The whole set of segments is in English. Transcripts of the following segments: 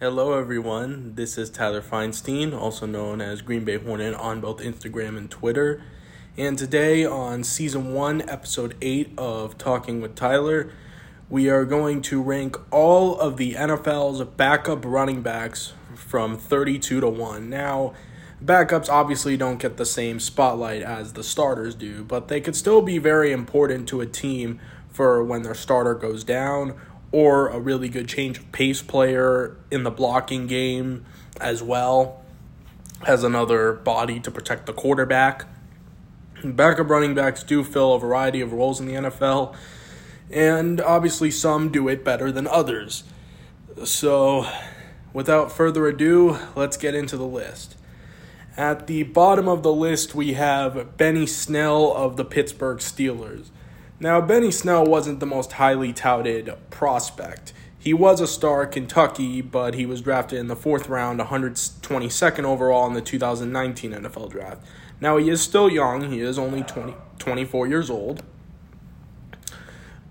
Hello everyone, this is Tyler Feinstein, also known as Green Bay Hornet on both Instagram and Twitter. And today on Season 1, Episode 8 of Talking with Tyler, we are going to rank all of the NFL's backup running backs from 32 to 1. Now, backups obviously don't get the same spotlight as the starters do, but they could still be very important to a team for when their starter goes down, or a really good change of pace player in the blocking game, as well as another body to protect the quarterback. Backup running backs do fill a variety of roles in the NFL, and obviously some do it better than others. So, without further ado, let's get into the list. At the bottom of the list, we have Benny Snell of the Pittsburgh Steelers. Now, Benny Snell wasn't the most highly touted prospect. He was a star at Kentucky, but he was drafted in the fourth round, 122nd overall in the 2019 NFL Draft. Now, he is still young. He is only 24 years old.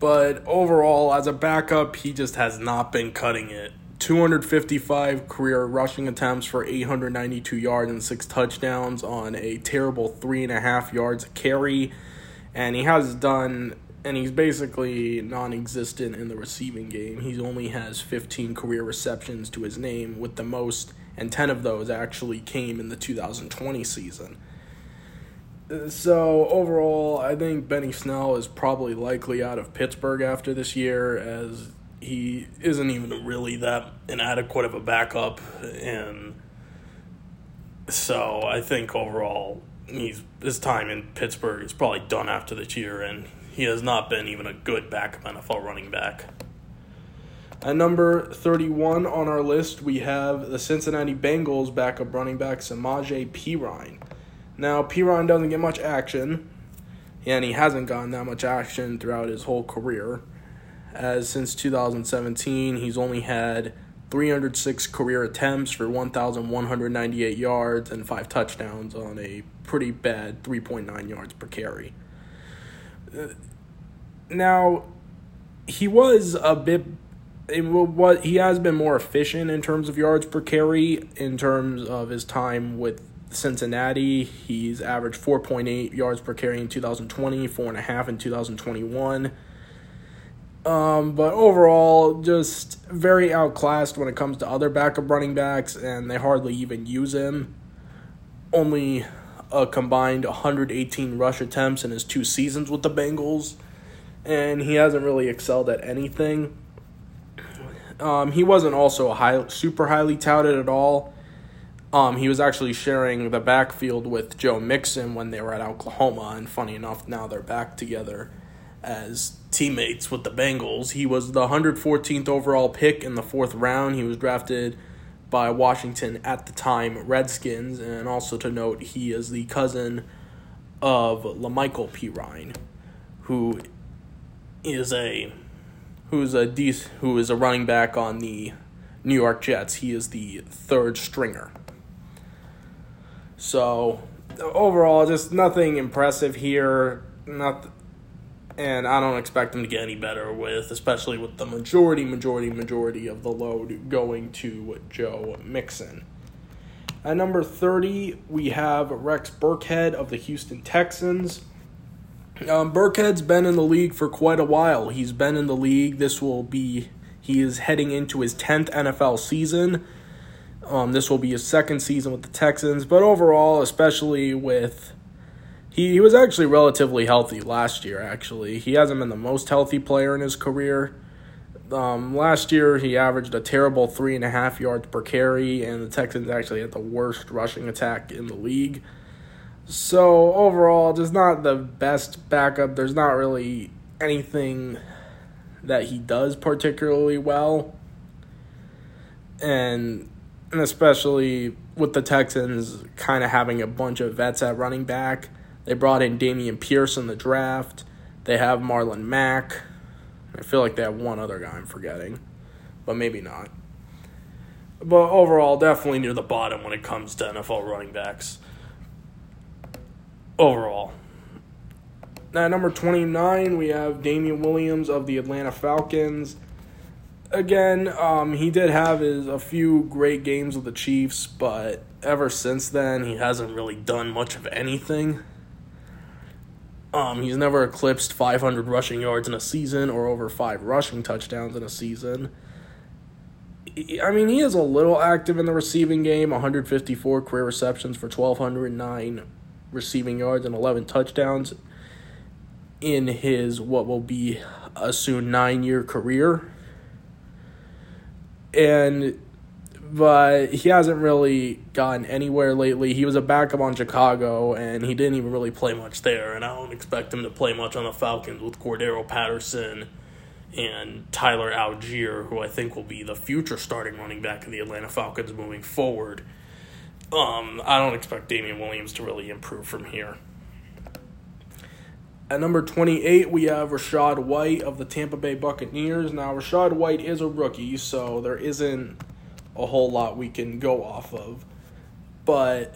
But overall, as a backup, he just has not been cutting it. 255 career rushing attempts for 892 yards and 6 touchdowns on a terrible 3.5 yards a carry. And he's basically non-existent in the receiving game. He only has 15 career receptions to his name, with the most, and 10 of those actually came in the 2020 season. So overall, I think Benny Snell is probably likely out of Pittsburgh after this year, as he isn't even really that inadequate of a backup. And so I think overall, his time in Pittsburgh is probably done after this year, and he has not been even a good backup NFL running back. At number 31 on our list, we have the Cincinnati Bengals backup running back Samaje Perine. Now, Perine doesn't get much action, and he hasn't gotten that much action throughout his whole career, as since 2017, he's only had 306 career attempts for 1,198 yards and 5 touchdowns on a pretty bad 3.9 yards per carry. Now, he has been more efficient in terms of yards per carry. In terms of his time with Cincinnati, he's averaged 4.8 yards per carry in 2020, 4.5 in 2021. But overall, just very outclassed when it comes to other backup running backs, and they hardly even use him. Only a combined 118 rush attempts in his 2 seasons with the Bengals, and he hasn't really excelled at anything. He wasn't also super highly touted at all. He was actually sharing the backfield with Joe Mixon when they were at Oklahoma, and funny enough, now they're back together as teammates with the Bengals. He was the 114th overall pick in the 4th round. He was drafted by Washington, at the time Redskins, and also to note, he is the cousin of LaMichael Perine, who is a running back on the New York Jets. He is the 3rd stringer. So overall, just nothing impressive here. And I don't expect him to get any better, especially with the majority of the load going to Joe Mixon. At number 30, we have Rex Burkhead of the Houston Texans. Burkhead's been in the league for quite a while. He's been in the league. He is heading into his 10th NFL season. This will be his 2nd season with the Texans. But overall, especially with... He was actually relatively healthy last year, actually. He hasn't been the most healthy player in his career. Last year, he averaged a terrible 3.5 yards per carry, and the Texans actually had the worst rushing attack in the league. So, overall, just not the best backup. There's not really anything that he does particularly well. And especially with the Texans kind of having a bunch of vets at running back. They brought in Damian Pierce in the draft. They have Marlon Mack. I feel like they have one other guy I'm forgetting, but maybe not. But overall, definitely near the bottom when it comes to NFL running backs. Overall. At number 29, we have Damian Williams of the Atlanta Falcons. again, he did have a few great games with the Chiefs, but ever since then, he hasn't really done much of anything. He's never eclipsed 500 rushing yards in a season or over 5 rushing touchdowns in a season. I mean, he is a little active in the receiving game, 154 career receptions for 1,209 receiving yards and 11 touchdowns in his what will be a soon 9-year career. But he hasn't really gotten anywhere lately. He was a backup on Chicago, and he didn't even really play much there, and I don't expect him to play much on the Falcons with Cordero Patterson and Tyler Algier, who I think will be the future starting running back of the Atlanta Falcons moving forward. I don't expect Damian Williams to really improve from here. At number 28, we have Rachaad White of the Tampa Bay Buccaneers. Now, Rachaad White is a rookie, so there isn't a whole lot we can go off of. But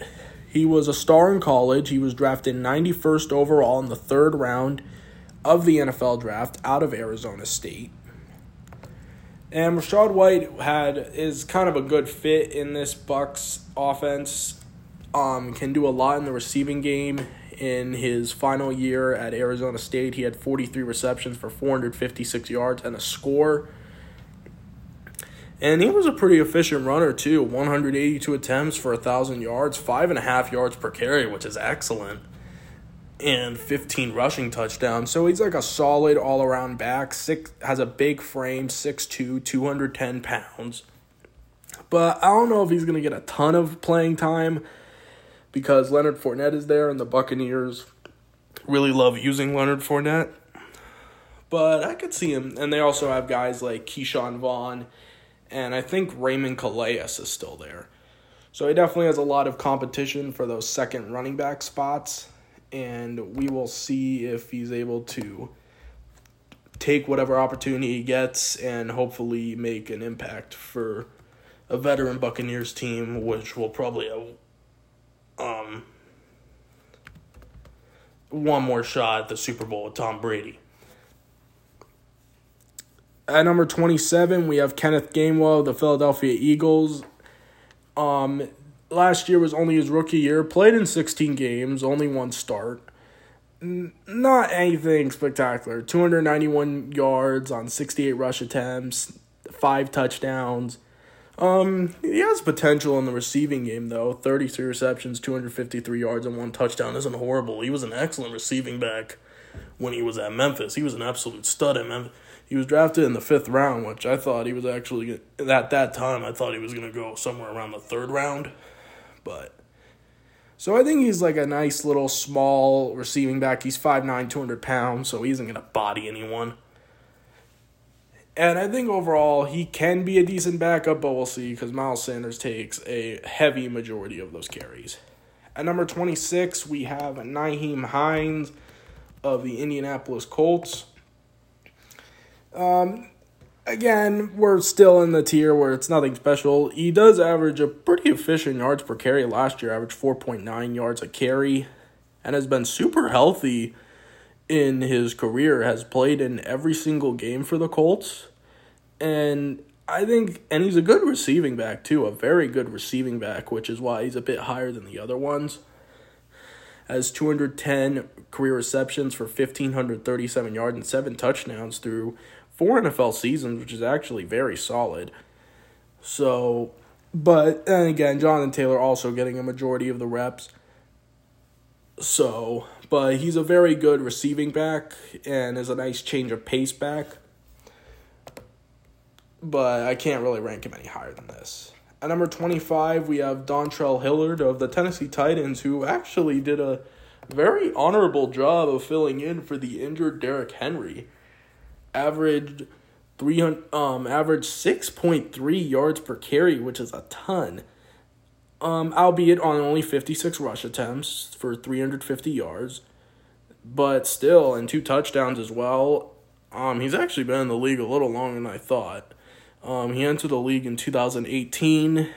he was a star in college. He was drafted 91st overall in the 3rd round of the NFL draft out of Arizona State. And Rachaad White is kind of a good fit in this Bucs offense. Can do a lot in the receiving game. In his final year at Arizona State, he had 43 receptions for 456 yards and a score. And he was a pretty efficient runner, too. 182 attempts for 1,000 yards, 5.5 yards per carry, which is excellent, and 15 rushing touchdowns. So he's like a solid all-around back. Has a big frame, 6'2", 210 pounds. But I don't know if he's going to get a ton of playing time, because Leonard Fournette is there, and the Buccaneers really love using Leonard Fournette. But I could see him. And they also have guys like Keyshawn Vaughn, and I think Raymond Calais is still there. So he definitely has a lot of competition for those second running back spots, and we will see if he's able to take whatever opportunity he gets and hopefully make an impact for a veteran Buccaneers team, which will probably have one more shot at the Super Bowl with Tom Brady. At number 27, we have Kenneth Gainwell of the Philadelphia Eagles. Last year was only his rookie year. Played in 16 games, only one start. Not anything spectacular. 291 yards on 68 rush attempts, 5 touchdowns. He has potential in the receiving game, though. 33 receptions, 253 yards, and 1 touchdown isn't horrible. He was an excellent receiving back when he was at Memphis. He was an absolute stud at Memphis. He was drafted in the 5th round, which I thought he was actually – at that time, I thought he was going to go somewhere around the 3rd round. But so I think he's like a nice little small receiving back. He's 5'9", 200 pounds, so he isn't going to body anyone. And I think overall he can be a decent backup, but we'll see because Miles Sanders takes a heavy majority of those carries. At number 26, we have Nyheim Hines of the Indianapolis Colts. Again, we're still in the tier where it's nothing special. He does average a pretty efficient yards per carry. Last year, averaged 4.9 yards a carry and has been super healthy in his career, has played in every single game for the Colts. And he's a good receiving back too, a very good receiving back, which is why he's a bit higher than the other ones. Has 210 career receptions for 1,537 yards and 7 touchdowns through 4 NFL seasons, which is actually very solid. And again, Jonathan Taylor also getting a majority of the reps. But he's a very good receiving back and is a nice change of pace back. But I can't really rank him any higher than this. At number 25, we have Dontrell Hilliard of the Tennessee Titans, who actually did a very honorable job of filling in for the injured Derrick Henry. Averaged 6.3 yards per carry, which is a ton. Albeit on only 56 rush attempts for 350 yards, but still, and 2 touchdowns as well. He's actually been in the league a little longer than I thought. He entered the league in 2018.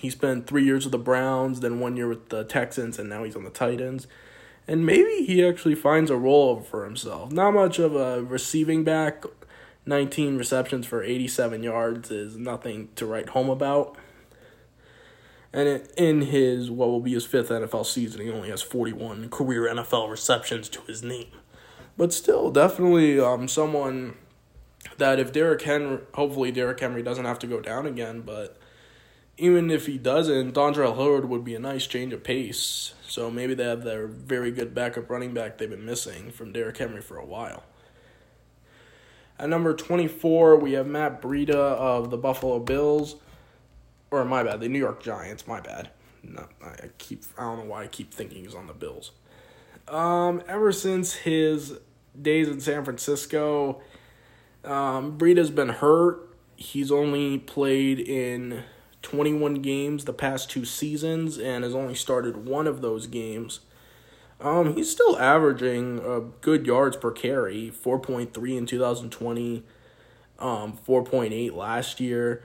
He spent 3 years with the Browns, then 1 year with the Texans, and now he's on the Titans. And maybe he actually finds a role for himself. Not much of a receiving back 19 receptions for 87 yards is nothing to write home about. And in his, what will be his fifth NFL season, he only has 41 career NFL receptions to his name. But still, definitely someone that if Derrick Henry, hopefully Derrick Henry doesn't have to go down again, but even if he doesn't, Dontrell Hilliard would be a nice change of pace. So maybe they have their very good backup running back they've been missing from Derrick Henry for a while. At number 24, we have Matt Breida of the Buffalo Bills. Or my bad, the New York Giants, my bad. No, I don't know why I keep thinking he's on the Bills. Ever since his days in San Francisco, Breida's been hurt. He's only played in 21 games the past two seasons and has only started one of those games. He's still averaging good yards per carry, 4.3 in 2020, 4.8 last year.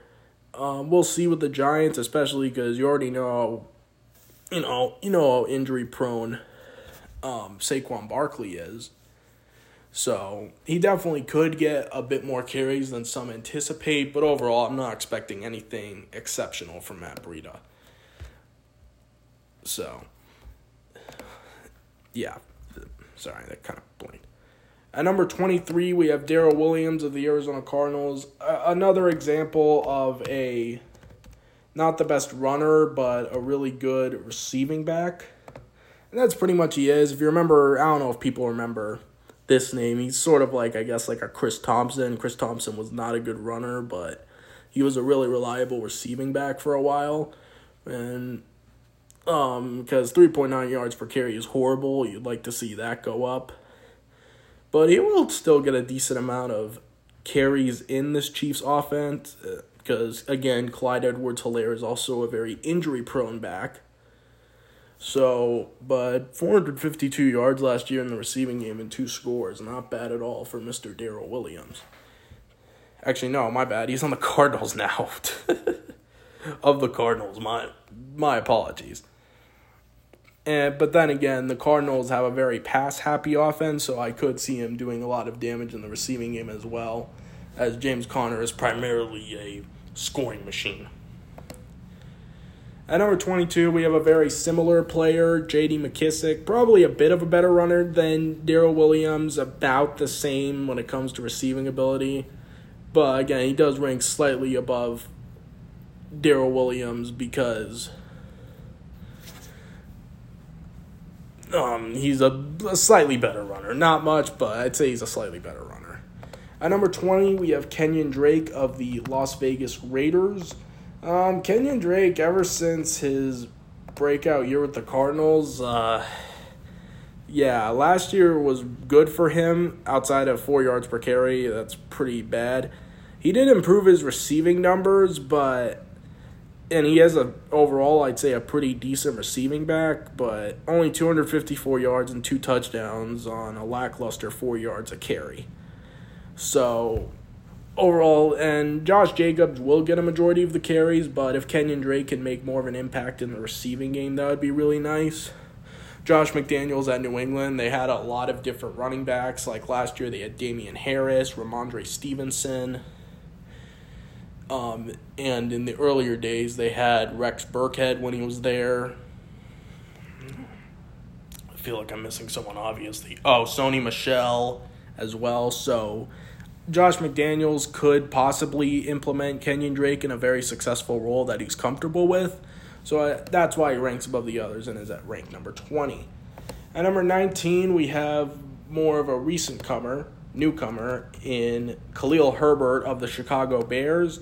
We'll see with the Giants, especially because you already know, you know how injury-prone Saquon Barkley is. So he definitely could get a bit more carries than some anticipate, but overall I'm not expecting anything exceptional from Matt Breida. So, yeah. Sorry, that kind of blinked. At number 23, we have Darrel Williams of the Arizona Cardinals. Another example of a, not the best runner, but a really good receiving back. And that's pretty much he is. If you remember, I don't know if people remember this name. He's sort of like, I guess, like a Chris Thompson. Chris Thompson was not a good runner, but he was a really reliable receiving back for a while. And because 3.9 yards per carry is horrible. You'd like to see that go up. But he will still get a decent amount of carries in this Chiefs offense because, again, Clyde Edwards-Helaire is also a very injury-prone back. So, but 452 yards last year in the receiving game and 2 scores. Not bad at all for Mr. Darrel Williams. Actually, no, my bad. He's on the Cardinals now. Of the Cardinals, my apologies. But then again, the Cardinals have a very pass-happy offense, so I could see him doing a lot of damage in the receiving game as well, as James Conner is primarily a scoring machine. At number 22, we have a very similar player, J.D. McKissic, probably a bit of a better runner than Darrel Williams, about the same when it comes to receiving ability. But again, he does rank slightly above Darrel Williams because he's a slightly better runner. Not much, but I'd say he's a slightly better runner. At number 20, we have Kenyan Drake of the Las Vegas Raiders. Kenyan Drake, ever since his breakout year with the Cardinals, last year was good for him. Outside of 4 yards per carry, that's pretty bad. He did improve his receiving numbers, but... And he has overall, I'd say, a pretty decent receiving back, but only 254 yards and 2 touchdowns on a lackluster 4 yards a carry. So, overall, and Josh Jacobs will get a majority of the carries, but if Kenyan Drake can make more of an impact in the receiving game, that would be really nice. Josh McDaniels at New England, they had a lot of different running backs. Like last year, they had Damian Harris, Ramondre Stevenson. And in the earlier days, they had Rex Burkhead when he was there. I feel like I'm missing someone, obviously. Oh, Sony Michel as well. So Josh McDaniels could possibly implement Kenyan Drake in a very successful role that he's comfortable with. So that's why he ranks above the others and is at rank number 20. At number 19, we have more of a recent newcomer in Khalil Herbert of the Chicago Bears.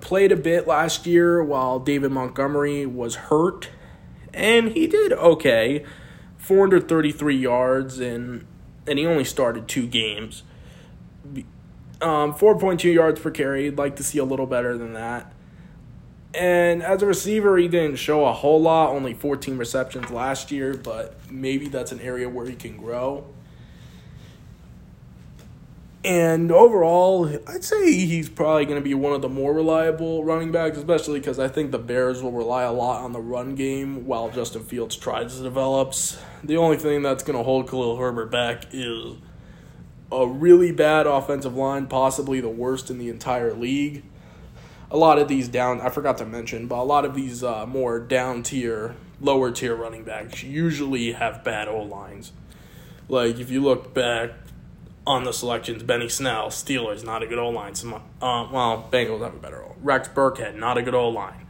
Played a bit last year while David Montgomery was hurt, and he did okay, 433 yards, and he only started 2 games. 4.2 yards per carry, I'd like to see a little better than that. And as a receiver, he didn't show a whole lot, only 14 receptions last year, but maybe that's an area where he can grow. And overall, I'd say he's probably going to be one of the more reliable running backs, especially because I think the Bears will rely a lot on the run game while Justin Fields tries to develop. The only thing that's going to hold Khalil Herbert back is a really bad offensive line, possibly the worst in the entire league. A lot of these down, I forgot to mention, but a lot of these more down-tier, lower-tier running backs usually have bad O-lines. Like, if you look back on the selections, Benny Snell, Steelers, not a good O-line. Bengals have a better O-line. Rex Burkhead, not a good O-line.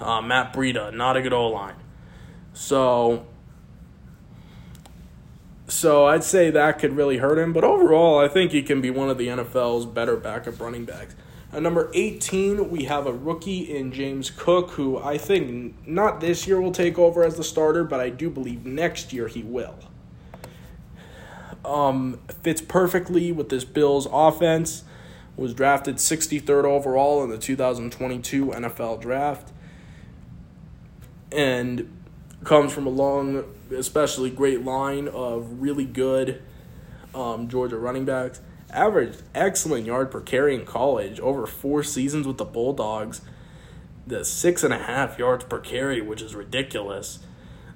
Matt Breida, not a good O-line. So I'd say that could really hurt him. But overall, I think he can be one of the NFL's better backup running backs. At number 18, we have a rookie in James Cook, who I think not this year will take over as the starter, but I do believe next year he will. Fits perfectly with this Bills offense. Was drafted 63rd overall in the 2022 NFL Draft. And comes from a long, especially great line of really good Georgia running backs. Averaged excellent yard per carry in college over 4 seasons with the Bulldogs. The 6.5 yards per carry, which is ridiculous.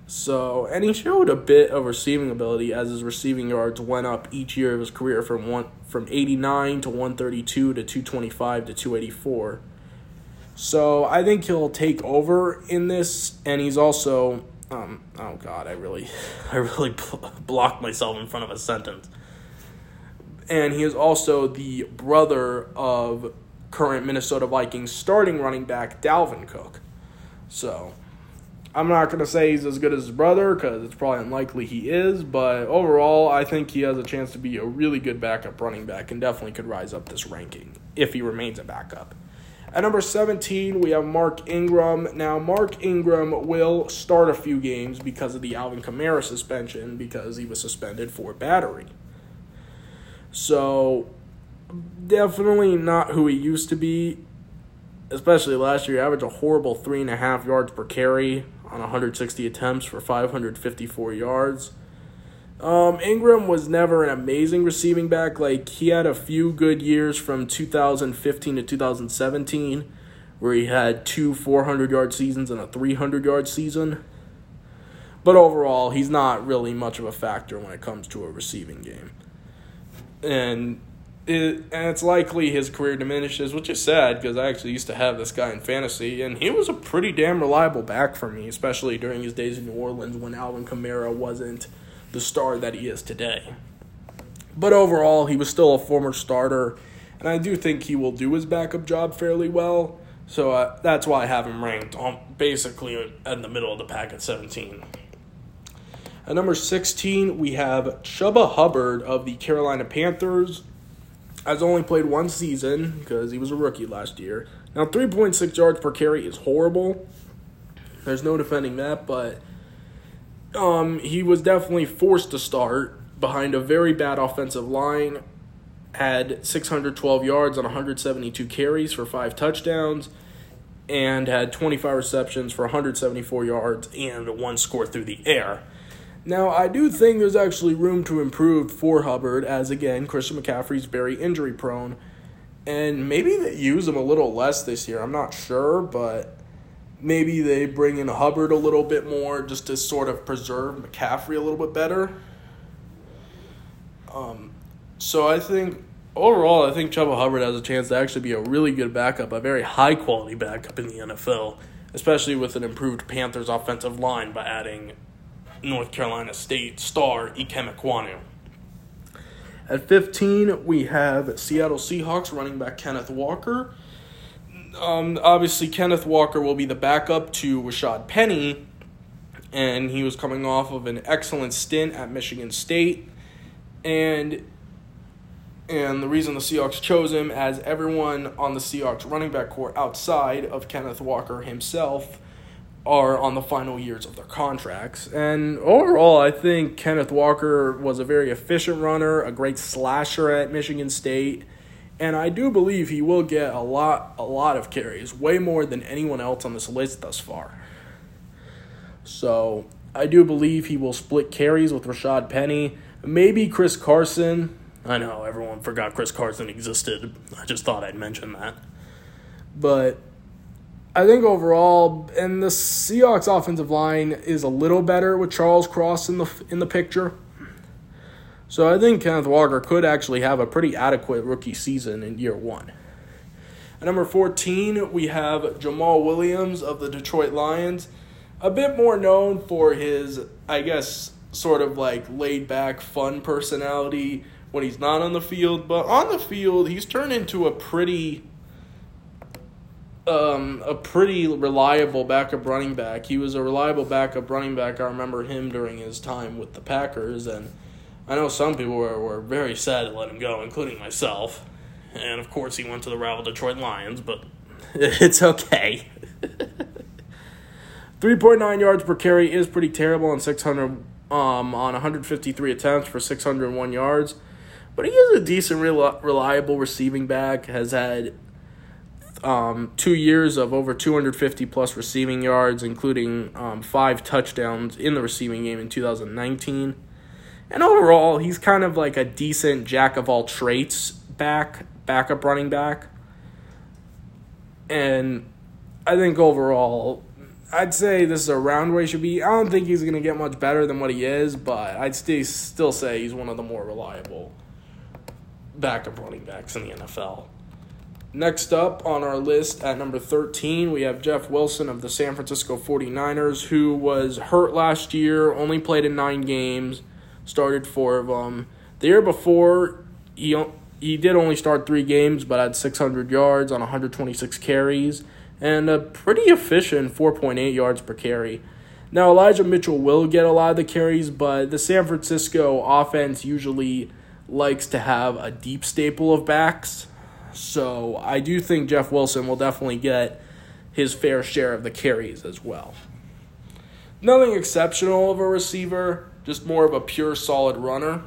So, and he showed a bit of receiving ability as his receiving yards went up each year of his career from 89 to 132 to 225 to 284. So I think he'll take over in this, and he's also blocked myself in front of a sentence. And he is also the brother of current Minnesota Vikings starting running back Dalvin Cook. So I'm not going to say he's as good as his brother because it's probably unlikely he is, but overall I think he has a chance to be a really good backup running back and definitely could rise up this ranking if he remains a backup. At number 17, we have Mark Ingram. Now, Mark Ingram will start a few games because of the Alvin Kamara suspension because he was suspended for battery. So, definitely not who he used to be, especially last year. He averaged a horrible 3.5 yards per carry on 160 attempts for 554 yards. Ingram was never an amazing receiving back. Like, he had a few good years from 2015 to 2017 where he had two 400-yard seasons and a 300-yard season. But overall, he's not really much of a factor when it comes to a receiving game. And it's likely his career diminishes, which is sad because I actually used to have this guy in fantasy, and he was a pretty damn reliable back for me, especially during his days in New Orleans when Alvin Kamara wasn't the star that he is today. But overall, he was still a former starter, and I do think he will do his backup job fairly well, so that's why I have him ranked basically in the middle of the pack at 17. At number 16, we have Chuba Hubbard of the Carolina Panthers. Has only played 1 season because he was a rookie last year. Now, 3.6 yards per carry is horrible. There's no defending that, but he was definitely forced to start behind a very bad offensive line, had 612 yards on 172 carries for 5 touchdowns, and had 25 receptions for 174 yards and 1 score through the air. Now, I do think there's actually room to improve for Hubbard as, again, Christian McCaffrey's very injury-prone, and maybe they use him a little less this year. I'm not sure, but maybe they bring in Hubbard a little bit more just to sort of preserve McCaffrey a little bit better. So I think, overall, I think Chuba Hubbard has a chance to actually be a really good backup, a very high-quality backup in the NFL, especially with an improved Panthers offensive line by adding North Carolina State star Ikem Ekwonu. At 15, we have Seattle Seahawks running back Kenneth Walker. Obviously, Kenneth Walker will be the backup to Rashad Penny, and he was coming off of an excellent stint at Michigan State. And the reason the Seahawks chose him, as everyone on the Seahawks running back corps outside of Kenneth Walker himself are on the final years of their contracts. And overall, I think Kenneth Walker was a very efficient runner, a great slasher at Michigan State. And I do believe he will get a lot of carries, way more than anyone else on this list thus far. So I do believe he will split carries with Rashad Penny, maybe Chris Carson. I know, everyone forgot Chris Carson existed. I just thought I'd mention that. But I think overall, and the Seahawks offensive line is a little better with Charles Cross in the picture. So I think Kenneth Walker could actually have a pretty adequate rookie season in year one. At number 14, we have Jamal Williams of the Detroit Lions. A bit more known for his, I guess, sort of like laid-back, fun personality when he's not on the field. But on the field, he's turned into a pretty reliable backup running back. He was a reliable backup running back. I remember him during his time with the Packers, and I know some people were very sad to let him go, including myself. And, of course, he went to the rival Detroit Lions, but it's okay. 3.9 yards per carry is pretty terrible on 153 attempts for 601 yards. But he is a decent, reliable receiving back, has had 2 years of over 250-plus receiving yards, including 5 touchdowns in the receiving game in 2019. And overall, he's kind of like a decent jack-of-all-traits backup running back. And I think overall, I'd say this is around where he should be. I don't think he's going to get much better than what he is, but I'd still say he's one of the more reliable backup running backs in the NFL. Next up on our list at number 13, we have Jeff Wilson of the San Francisco 49ers, who was hurt last year, only played in 9 games, started 4 of them. The year before, he did only start 3 games, but had 600 yards on 126 carries and a pretty efficient 4.8 yards per carry. Now, Elijah Mitchell will get a lot of the carries, but the San Francisco offense usually likes to have a deep staple of backs. So I do think Jeff Wilson will definitely get his fair share of the carries as well. Nothing exceptional of a receiver, just more of a pure solid runner.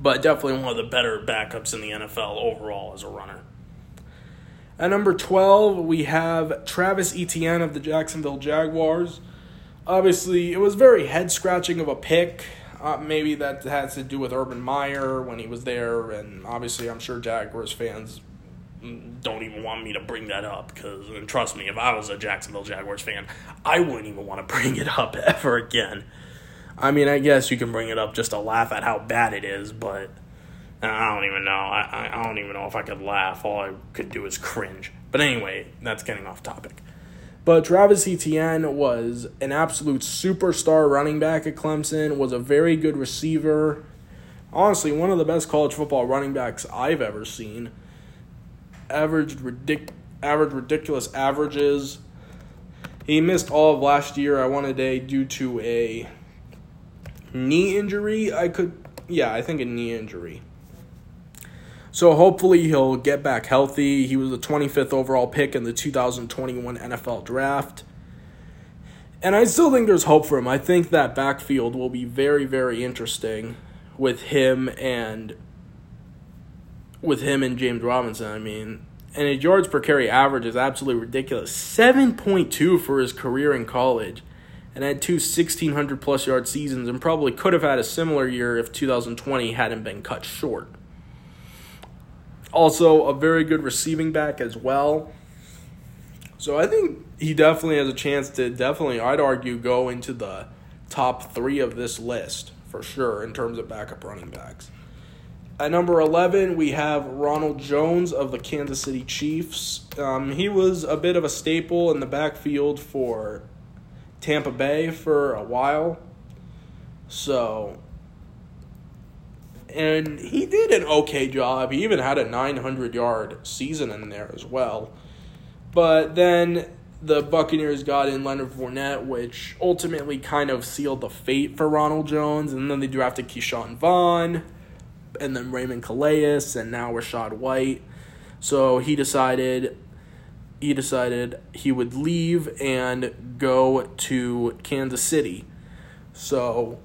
But definitely one of the better backups in the NFL overall as a runner. At number 12, we have Travis Etienne of the Jacksonville Jaguars. Obviously, it was very head-scratching of a pick. Maybe that has to do with Urban Meyer when he was there. And obviously, I'm sure Jaguars fans don't even want me to bring that up. Because, and trust me, if I was a Jacksonville Jaguars fan, I wouldn't even want to bring it up ever again. I mean, I guess you can bring it up just to laugh at how bad it is, but I don't even know. I don't even know if I could laugh. All I could do is cringe. But anyway, that's getting off topic. But Travis Etienne was an absolute superstar running back at Clemson, was a very good receiver. Honestly, one of the best college football running backs I've ever seen. Averaged ridiculous averages. He missed all of last year, I want to say, due to a knee injury. I think a knee injury. So hopefully he'll get back healthy. He was the 25th overall pick in the 2021 NFL draft. And I still think there's hope for him. I think that backfield will be very, very interesting with him and James Robinson. I mean, and his yards per carry average is absolutely ridiculous. 7.2 for his career in college. And had 2 1,600-plus yard seasons and probably could have had a similar year if 2020 hadn't been cut short. Also, a very good receiving back as well. So I think he definitely has a chance to I'd argue, go into the top 3 of this list for sure in terms of backup running backs. At number 11, we have Ronald Jones of the Kansas City Chiefs. He was a bit of a staple in the backfield for Tampa Bay for a while. And he did an okay job. He even had a 900-yard season in there as well. But then the Buccaneers got in Leonard Fournette, which ultimately kind of sealed the fate for Ronald Jones. And then they drafted Keyshawn Vaughn, and then Raymond Calais, and now Rachaad White. So he decided he would leave and go to Kansas City. So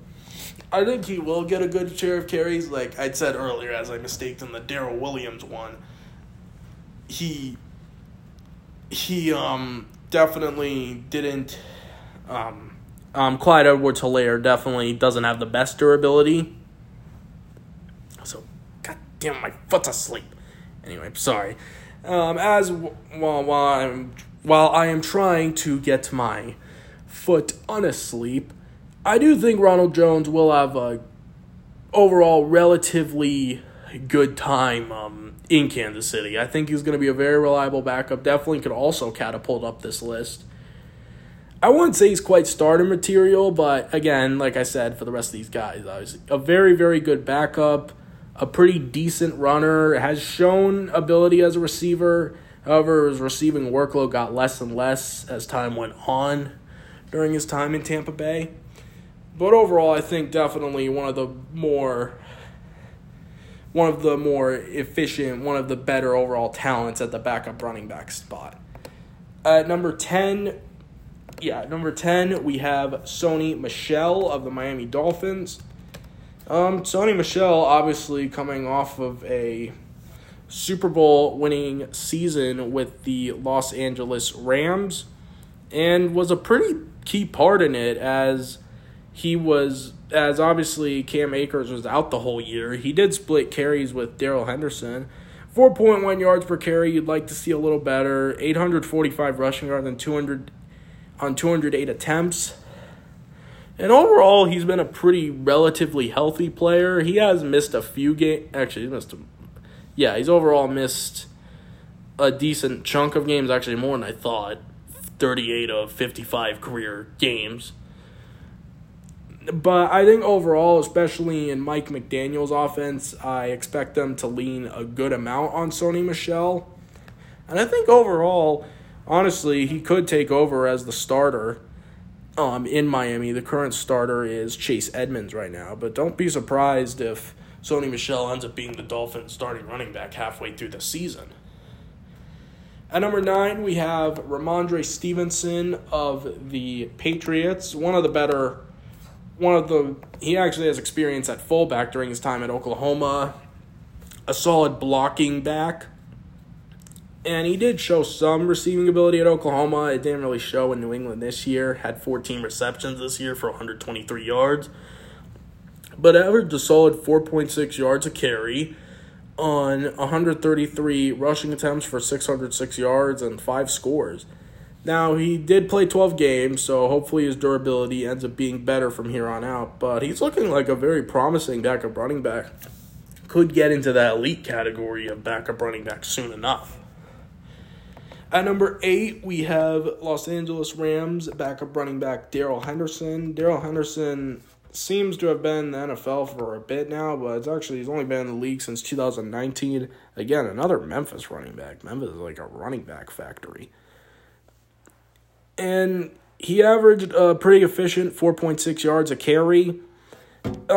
I think he will get a good share of carries. Like I said earlier, as I mistaked in the Darrel Williams one, he definitely didn't. Clyde Edwards-Hilaire definitely doesn't have the best durability. So, goddamn, my foot's asleep. Anyway, I'm sorry. While I am trying to get my foot unasleep, I do think Ronald Jones will have a overall relatively good time in Kansas City. I think he's going to be a very reliable backup. Definitely could also catapult up this list. I wouldn't say he's quite starter material, but again, like I said, for the rest of these guys, obviously, a very, very good backup, a pretty decent runner, has shown ability as a receiver. However, his receiving workload got less and less as time went on during his time in Tampa Bay. But overall, I think definitely one of the more efficient, one of the better overall talents at the backup running back spot. At number 10... we have Sony Michel of the Miami Dolphins. Sony Michel, obviously coming off of a Super Bowl winning season with the Los Angeles Rams, and was a pretty key part in it as obviously Cam Akers was out the whole year. He did split carries with Darrell Henderson. 4.1 yards per carry, you'd like to see a little better. 845 rushing yards and 208 attempts. And overall, he's been a pretty relatively healthy player. He has missed a few games. Actually, he's overall missed a decent chunk of games, actually more than I thought, 38 of 55 career games. But I think overall, especially in Mike McDaniel's offense, I expect them to lean a good amount on Sony Michel. And I think overall, honestly, he could take over as the starter in Miami. The current starter is Chase Edmonds right now. But don't be surprised if Sony Michel ends up being the Dolphins' starting running back halfway through the season. At number 9, we have Ramondre Stevenson of the Patriots. He actually has experience at fullback during his time at Oklahoma. A solid blocking back. And he did show some receiving ability at Oklahoma. It didn't really show in New England this year. Had 14 receptions this year for 123 yards. But averaged a solid 4.6 yards a carry on 133 rushing attempts for 606 yards and 5 scores. Now, he did play 12 games, so hopefully his durability ends up being better from here on out. But he's looking like a very promising backup running back. Could get into that elite category of backup running back soon enough. At number 8, we have Los Angeles Rams backup running back Darrell Henderson. Darrell Henderson seems to have been in the NFL for a bit now, but he's only been in the league since 2019. Again, another Memphis running back. Memphis is like a running back factory. And he averaged a pretty efficient 4.6 yards a carry.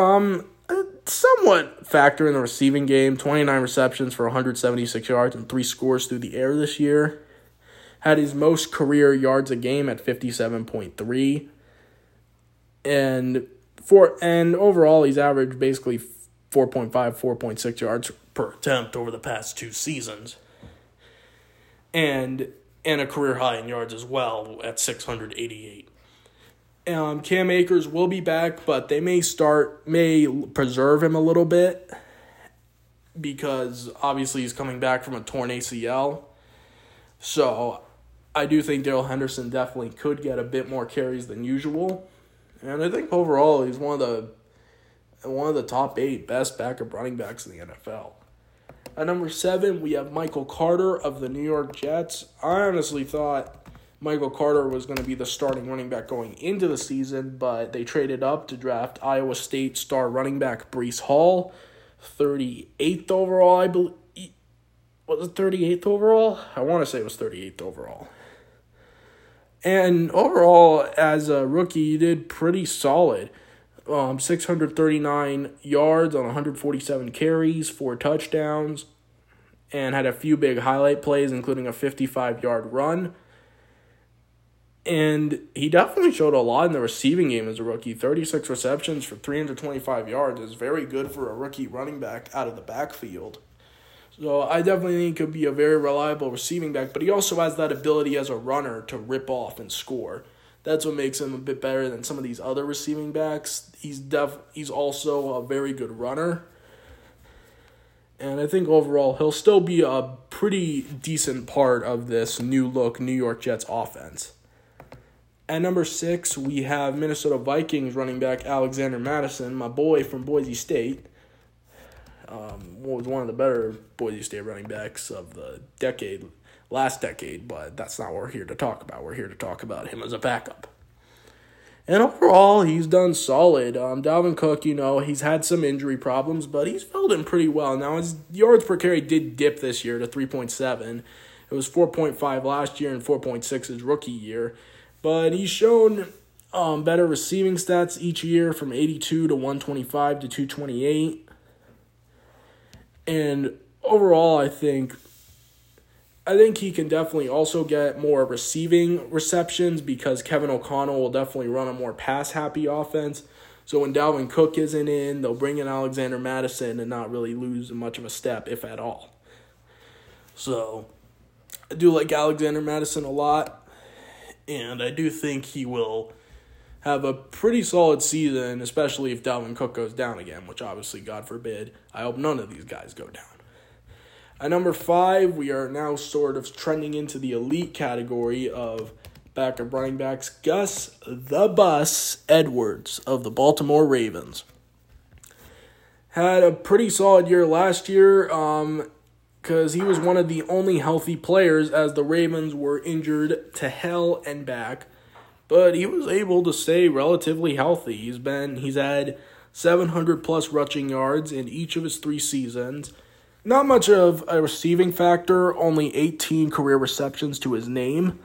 Somewhat factor in the receiving game. 29 receptions for 176 yards and 3 scores through the air this year. Had his most career yards a game at 57.3. And overall, he's averaged basically 4.5, 4.6 yards per attempt over the past 2 seasons. And a career high in yards as well at 688. Cam Akers will be back, but they may preserve him a little bit because obviously he's coming back from a torn ACL. So I do think Darrell Henderson definitely could get a bit more carries than usual. And I think overall he's one of the top 8 best backup running backs in the NFL. At number 7, we have Michael Carter of the New York Jets. I honestly thought Michael Carter was going to be the starting running back going into the season, but they traded up to draft Iowa State star running back Breece Hall, 38th overall, I believe. Was it 38th overall? I want to say it was 38th overall. And overall, as a rookie, he did pretty solid. 639 yards on 147 carries, 4 touchdowns, and had a few big highlight plays, including a 55-yard run. And he definitely showed a lot in the receiving game as a rookie. 36 receptions for 325 yards is very good for a rookie running back out of the backfield. So I definitely think he could be a very reliable receiving back, but he also has that ability as a runner to rip off and score. That's what makes him a bit better than some of these other receiving backs. He's also a very good runner. And I think overall he'll still be a pretty decent part of this new look New York Jets offense. At number 6, we have Minnesota Vikings running back Alexander Mattison, my boy from Boise State. Was one of the better Boise State running backs of the decade, last decade, but that's not what we're here to talk about. We're here to talk about him as a backup. And overall, he's done solid. Dalvin Cook, you know, he's had some injury problems, but he's filled in pretty well. Now, his yards per carry did dip this year to 3.7. It was 4.5 last year and 4.6 his rookie year. But he's shown better receiving stats each year, from 82 to 125 to 228. And overall, I think he can definitely also get more receiving receptions, because Kevin O'Connell will definitely run a more pass-happy offense. So when Dalvin Cook isn't in, they'll bring in Alexander Mattison and not really lose much of a step, if at all. So I do like Alexander Mattison a lot. And I do think he will have a pretty solid season, especially if Dalvin Cook goes down again, which obviously, God forbid, I hope none of these guys go down. At number 5, we are now sort of trending into the elite category of backup running backs. Gus "The Bus" Edwards of the Baltimore Ravens had a pretty solid year last year, because he was one of the only healthy players, as the Ravens were injured to hell and back. But he was able to stay relatively healthy. He's had 700-plus rushing yards in each of his 3 seasons. Not much of a receiving factor, only 18 career receptions to his name.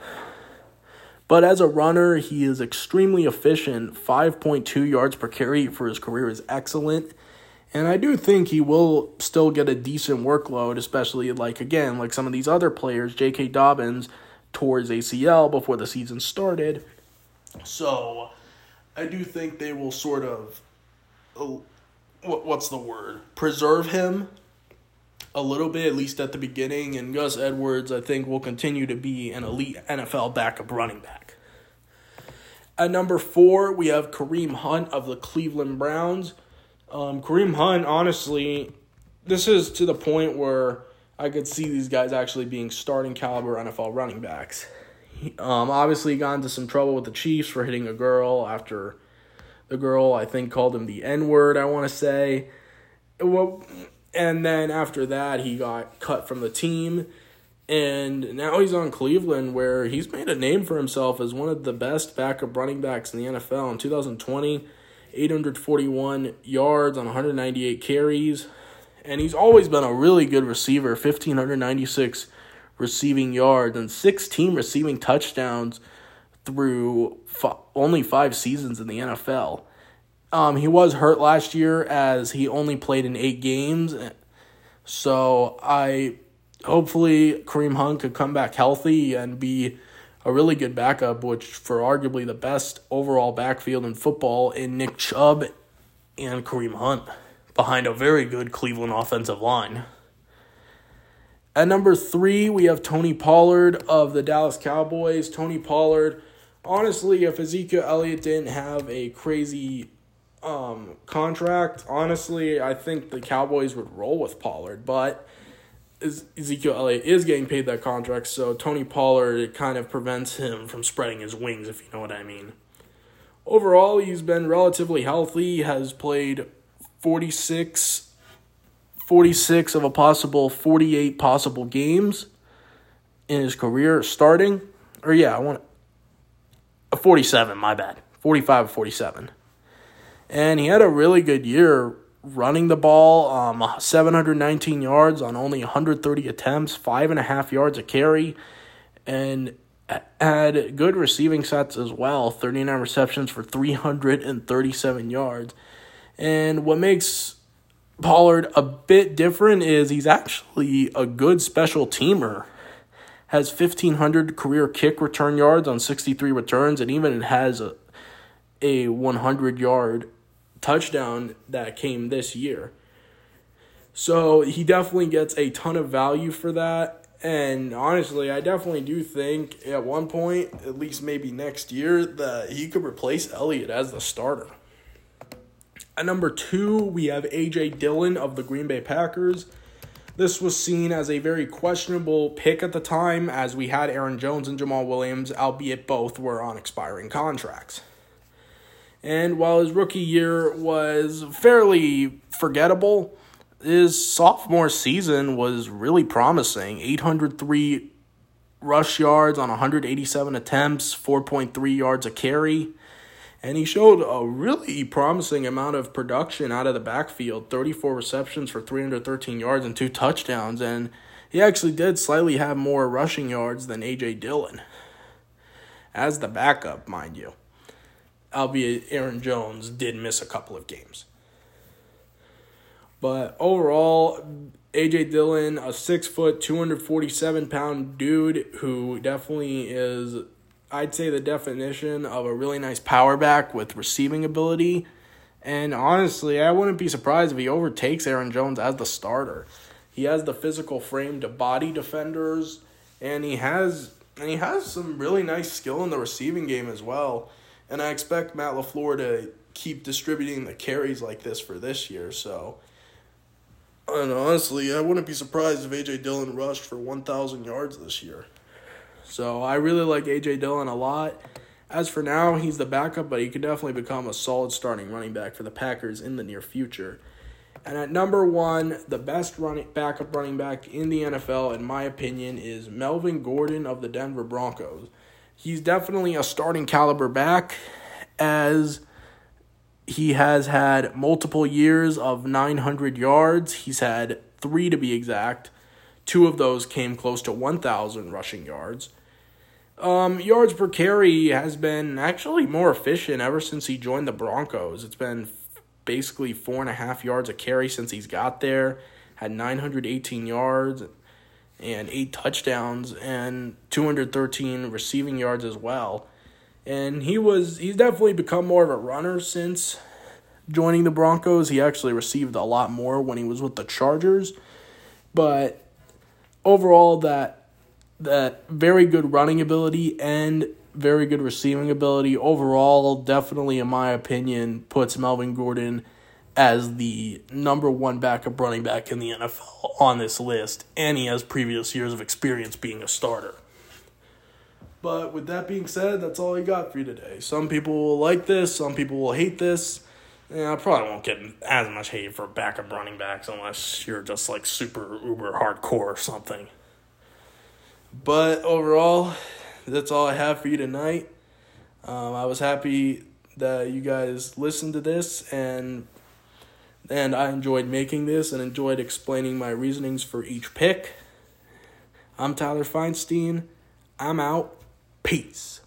But as a runner, he is extremely efficient. 5.2 yards per carry for his career is excellent. And I do think he will still get a decent workload, especially like some of these other players. J.K. Dobbins tore his ACL before the season started. So I do think they will sort of, preserve him a little bit, at least at the beginning. And Gus Edwards, I think, will continue to be an elite NFL backup running back. At number 4, we have Kareem Hunt of the Cleveland Browns. Kareem Hunt, honestly, this is to the point where I could see these guys actually being starting caliber NFL running backs. He, obviously got into some trouble with the Chiefs for hitting a girl after the girl, I think, called him the N-word, I want to say. And then after that, he got cut from the team. And now he's on Cleveland, where he's made a name for himself as one of the best backup running backs in the NFL. In 2020, 841 yards on 198 carries, and he's always been a really good receiver, 1,596 receiving yards and 16 receiving touchdowns through only 5 seasons in the NFL. He was hurt last year, as he only played in 8 games, so hopefully Kareem Hunt could come back healthy and be a really good backup, which for arguably the best overall backfield in football in Nick Chubb and Kareem Hunt, behind a very good Cleveland offensive line. At number 3, we have Tony Pollard of the Dallas Cowboys. Tony Pollard, honestly, if Ezekiel Elliott didn't have a crazy contract, honestly, I think the Cowboys would roll with Pollard, but Ezekiel Elliott is getting paid that contract, so Tony Pollard, it kind of prevents him from spreading his wings, if you know what I mean. Overall, he's been relatively healthy, has played 46 of a possible 48 possible games in his career starting. 45 of 47. And he had a really good year running the ball, 719 yards on only 130 attempts, 5.5 yards a carry, and had good receiving stats as well, 39 receptions for 337 yards. And what makes Pollard a bit different is he's actually a good special teamer, has 1,500 career kick return yards on 63 returns, and even has a 100-yard touchdown that came this year. So he definitely gets a ton of value for that. And honestly, I definitely do think at one point, at least maybe next year, that he could replace Elliott as the starter. At number 2, we have A.J. Dillon of the Green Bay Packers. This was seen as a very questionable pick at the time, as we had Aaron Jones and Jamal Williams, albeit both were on expiring contracts. And while his rookie year was fairly forgettable, his sophomore season was really promising. 803 rush yards on 187 attempts, 4.3 yards a carry. And he showed a really promising amount of production out of the backfield, 34 receptions for 313 yards and 2 touchdowns. And he actually did slightly have more rushing yards than A.J. Dillon, as the backup, mind you. Albeit Aaron Jones did miss a couple of games. But overall, A.J. Dillon, a 6 foot, 247-pound dude who definitely is, I'd say, the definition of a really nice power back with receiving ability. And honestly, I wouldn't be surprised if he overtakes Aaron Jones as the starter. He has the physical frame to body defenders, and he has some really nice skill in the receiving game as well. And I expect Matt LaFleur to keep distributing the carries like this for this year. So, and honestly, I wouldn't be surprised if A.J. Dillon rushed for 1,000 yards this year. So I really like A.J. Dillon a lot. As for now, he's the backup, but he could definitely become a solid starting running back for the Packers in the near future. And at number one, the best backup running back in the NFL, in my opinion, is Melvin Gordon of the Denver Broncos. He's definitely a starting caliber back, as he has had multiple years of 900 yards. He's had 3 to be exact. 2 of those came close to 1,000 rushing yards. Yards per carry has been actually more efficient ever since he joined the Broncos. It's been basically 4.5 yards a carry since he's got there. Had 918 yards and 8 touchdowns, and 213 receiving yards as well. And he's definitely become more of a runner since joining the Broncos. He actually received a lot more when he was with the Chargers. But overall, that very good running ability and very good receiving ability overall definitely, in my opinion, puts Melvin Gordon as the number one backup running back in the NFL on this list, and he has previous years of experience being a starter. But with that being said, that's all I got for you today. Some people will like this, some people will hate this. Yeah, I probably won't get as much hate for backup running backs unless you're just like super uber hardcore or something. But overall, that's all I have for you tonight. I was happy that you guys listened to this, and I enjoyed making this and enjoyed explaining my reasonings for each pick. I'm Tyler Feinstein. I'm out. Peace.